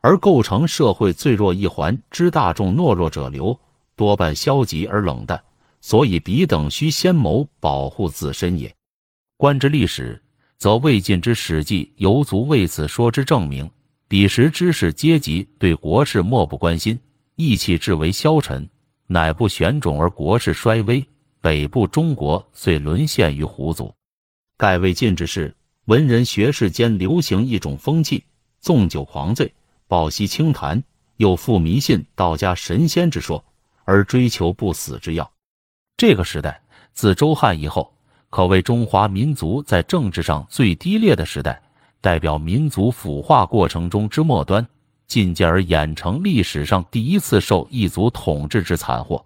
而构成社会最弱一环之大众懦弱者流，多半消极而冷淡，所以彼等须先谋保护自身也。观之历史，则魏晋之史记犹足为此说之证明。彼时知识阶级对国事漠不关心，意气至为消沉，乃不旋踵而国势衰微，北部中国遂沦陷于胡族。盖魏晋之世，文人学士间流行一种风气，纵酒狂醉，抱膝清谈，又复迷信道家神仙之说，而追求不死之药。这个时代自周汉以后，可谓中华民族在政治上最低劣的时代，代表民族腐化过程中之末端，进进而演成历史上第一次受异族统治之惨祸。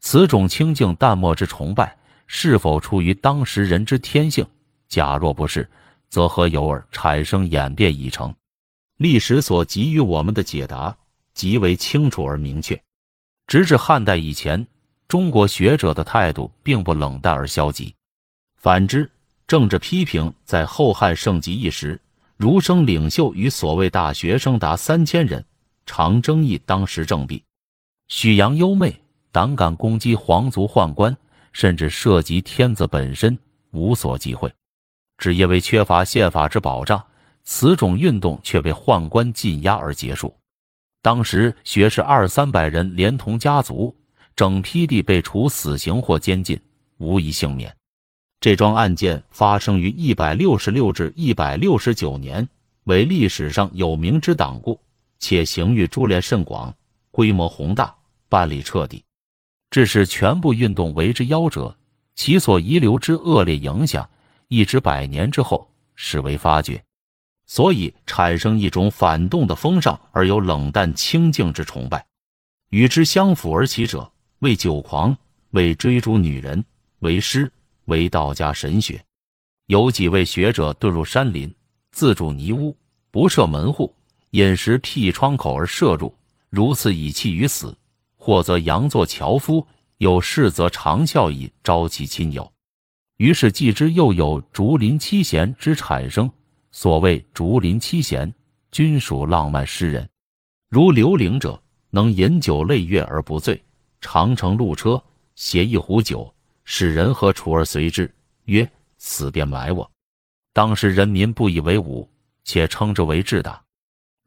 此种清净淡漠之崇拜，是否出于当时人之天性？假若不是，则何由而产生演变已成？历史所给予我们的解答极为清楚而明确。直至汉代以前，中国学者的态度并不冷淡而消极，反之，政治批评在后汉盛极一时，儒生领袖与所谓大学生达3000人，常争议当时政弊。许阳幽昧，胆敢攻击皇族宦官，甚至涉及天子本身，无所忌讳。只因为缺乏宪法之保障，此种运动却被宦官镇压而结束。当时学士200-300人连同家族，整批地被处死刑或监禁，无一幸免。这桩案件发生于166至169年，为历史上有名之党锢，且刑狱株连甚广，规模宏大，办理彻底，致使全部运动为之夭折。其所遗留之恶劣影响，一直100年之后始为发觉，所以产生一种反动的风尚，而有冷淡清净之崇拜。与之相辅而起者，为酒狂，为追逐女人，为诗，为道家神学。有几位学者遁入山林，自筑泥屋，不设门户，饮食辟窗口而摄入，如此以弃于死。或则佯作樵夫，有事则长啸以招其亲友。于是继之又有竹林七贤之产生。所谓竹林七贤，均属浪漫诗人，如刘伶者，能饮酒类乐而不醉，常乘鹿车，携一壶酒，使人何锄而随之，曰：“死便埋我。”当时人民不以为伍，且称之为志达。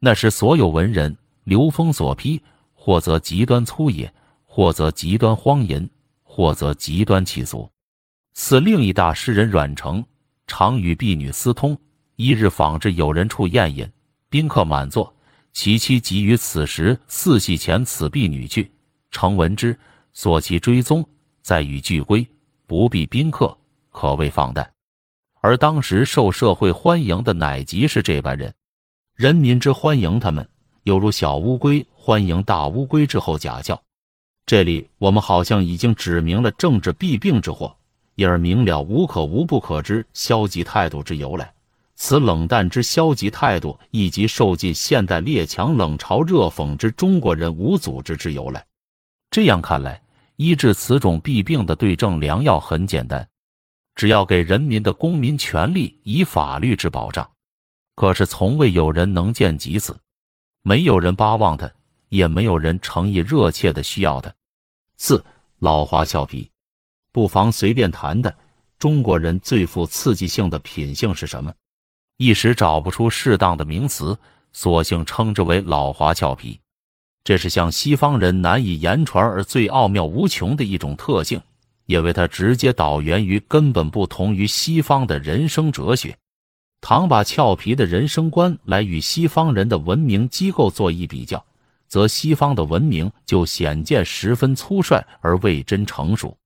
那时所有文人，流风所批，或则极端粗野，或则极端荒淫，或则极端起俗。此另一大诗人阮成，常与婢女私通，一日访至友人处宴饮，宾客满座，其妻即于此时四夕前此婢女去，成闻之，所其追踪，再与俱归，不避宾客，可谓放诞。而当时受社会欢迎的乃即是这般人。人民之欢迎他们，有如小乌龟欢迎大乌龟之后假笑。这里我们好像已经指明了政治弊病之祸，因而明了无可无不可之消极态度之由来。此冷淡之消极态度，以及受尽现代列强冷嘲热讽之中国人无组织之由来。这样看来，医治此种弊病的对症良药很简单，只要给人民的公民权利以法律之保障。可是从未有人能见及此，没有人巴望它，也没有人诚意热切的需要它。四，老华俏皮，不妨随便谈的中国人最富刺激性的品性是什么？一时找不出适当的名词，索性称之为老华俏皮。这是向西方人难以言传而最奥妙无穷的一种特性，因为它直接导源于根本不同于西方的人生哲学。倘把俏皮的人生观来与西方人的文明机构做一比较，则西方的文明就显见十分粗率而未真成熟。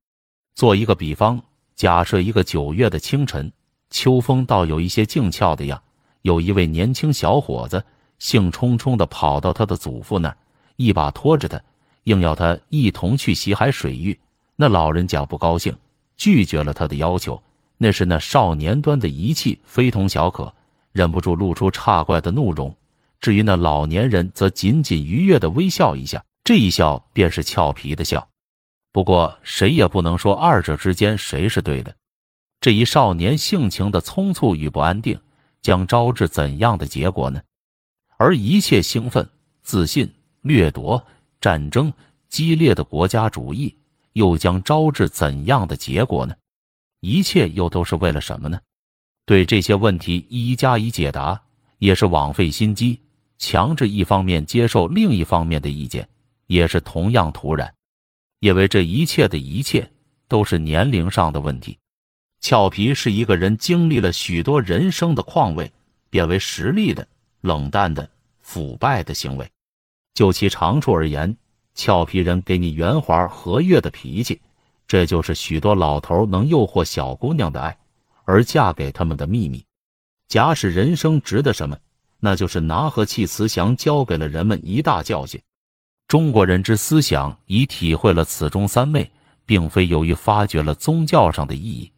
做一个比方，假设一个9月的清晨，秋风倒有一些静悄的样，有一位年轻小伙子兴冲冲地跑到他的祖父那儿，一把拖着他，硬要他一同去洗海水浴。那老人家不高兴，拒绝了他的要求，那是那少年端的遗气非同小可，忍不住露出诧怪的怒容。至于那老年人，则仅仅愉悦地微笑一下，这一笑便是俏皮的笑。不过谁也不能说二者之间谁是对的，这一少年性情的匆促与不安定，将招致怎样的结果呢？而一切兴奋、自信、掠夺、战争、激烈的国家主义又将招致怎样的结果呢？一切又都是为了什么呢？对这些问题一一加以解答，也是枉费心机，强制一方面接受另一方面的意见，也是同样突然。因为这一切的一切都是年龄上的问题。俏皮是一个人经历了许多人生的况味，变为实力的、冷淡的、腐败的行为。就其长处而言，俏皮人给你圆滑和悦的脾气，这就是许多老头能诱惑小姑娘的爱，而嫁给他们的秘密。假使人生值得什么，那就是拿和气慈祥教给了人们一大教训。中国人之思想已体会了此中三昧，并非由于发掘了宗教上的意义，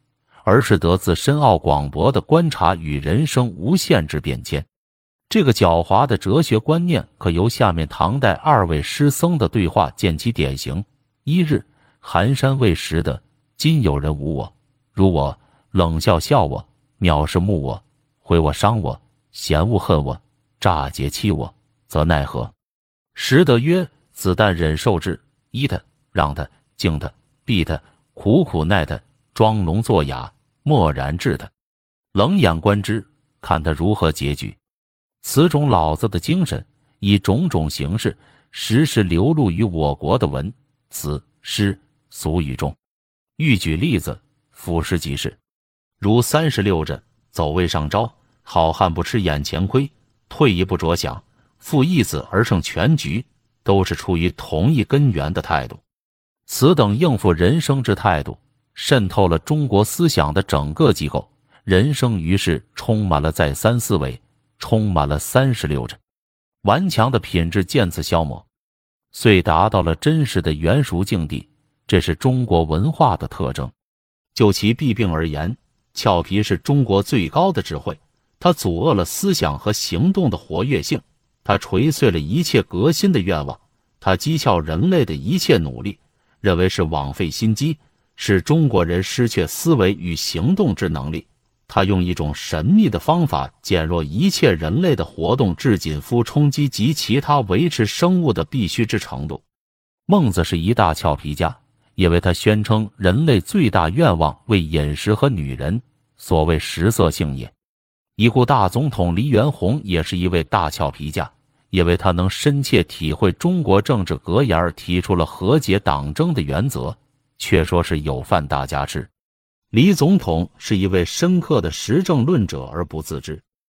而是得自深奥广博的观察与人生无限之变迁。这个狡猾的哲学观念可由下面唐代二位师僧的对话见其典型。一日，寒山未识的今有人无我、如我、冷笑笑我、藐视目我、毁我伤我、嫌恶恨我、诈劫欺我，则奈何？识得曰：子但忍受之，依他，让他，敬他，避他，苦苦耐他，装聋作哑，漠然治他，冷眼观之，看他如何结局。此种老子的精神，以种种形式时时流露于我国的文词诗俗语中。欲举例子，俯视即是。如36着，走位上招，好汉不吃眼前亏，退一步着想，负一子而胜全局，都是出于同一根源的态度。此等应付人生之态度，渗透了中国思想的整个机构，人生于是充满了再三思维，充满了36着。顽强的品质渐次消磨，遂达到了真实的圆熟境地，这是中国文化的特征。就其弊病而言，俏皮是中国最高的智慧，它阻遏了思想和行动的活跃性，它捶碎了一切革新的愿望，它讥诮人类的一切努力，认为是枉费心机，使中国人失去思维与行动之能力。他用一种神秘的方法减弱一切人类的活动至紧肤冲击及其他维持生物的必须之程度。孟子是一大俏皮家，因为他宣称人类最大愿望为饮食和女人，所谓食色性也。已故大总统黎元洪也是一位大俏皮家，因为他能深切体会中国政治格言，而提出了和解党争的原则，却说是有饭大家吃。黎总统是一位深刻的实证论者而不自知，